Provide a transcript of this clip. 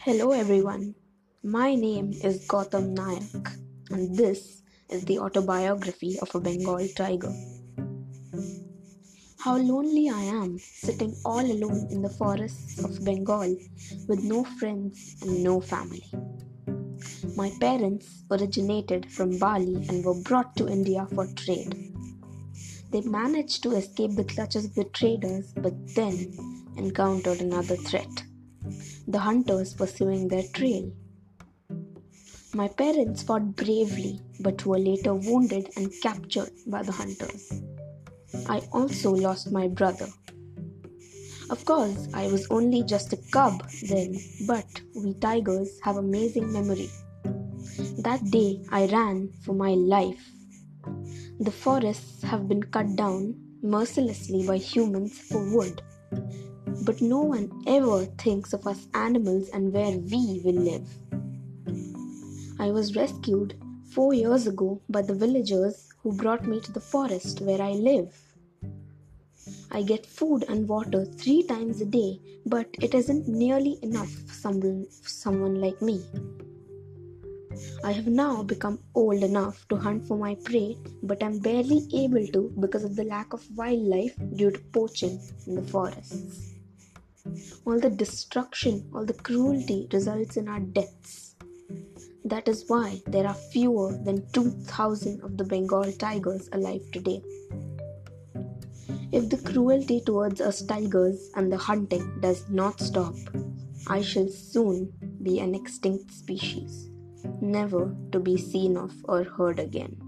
Hello everyone, my name is Gautam Nayak and this is the autobiography of a Bengal tiger. How lonely I am, sitting all alone in the forests of Bengal with no friends and no family. My parents originated from Bali and were brought to India for trade. They managed to escape the clutches of the traders but then encountered another threat. The hunters pursuing their trail. My parents fought bravely but were later wounded and captured by the hunters. I also lost my brother. Of course, I was only just a cub then, but we tigers have amazing memory. That day I ran for my life. The forests have been cut down mercilessly by humans for wood. But no one ever thinks of us animals and where we will live. I was rescued 4 years ago by the villagers who brought me to the forest where I live. I get food and water 3 times a day, but it isn't nearly enough for someone like me. I have now become old enough to hunt for my prey, but I'm barely able to because of the lack of wildlife due to poaching in the forests. All the destruction, all the cruelty results in our deaths. That is why there are fewer than 2,000 of the Bengal tigers alive today. If the cruelty towards us tigers and the hunting does not stop, I shall soon be an extinct species, never to be seen of or heard again.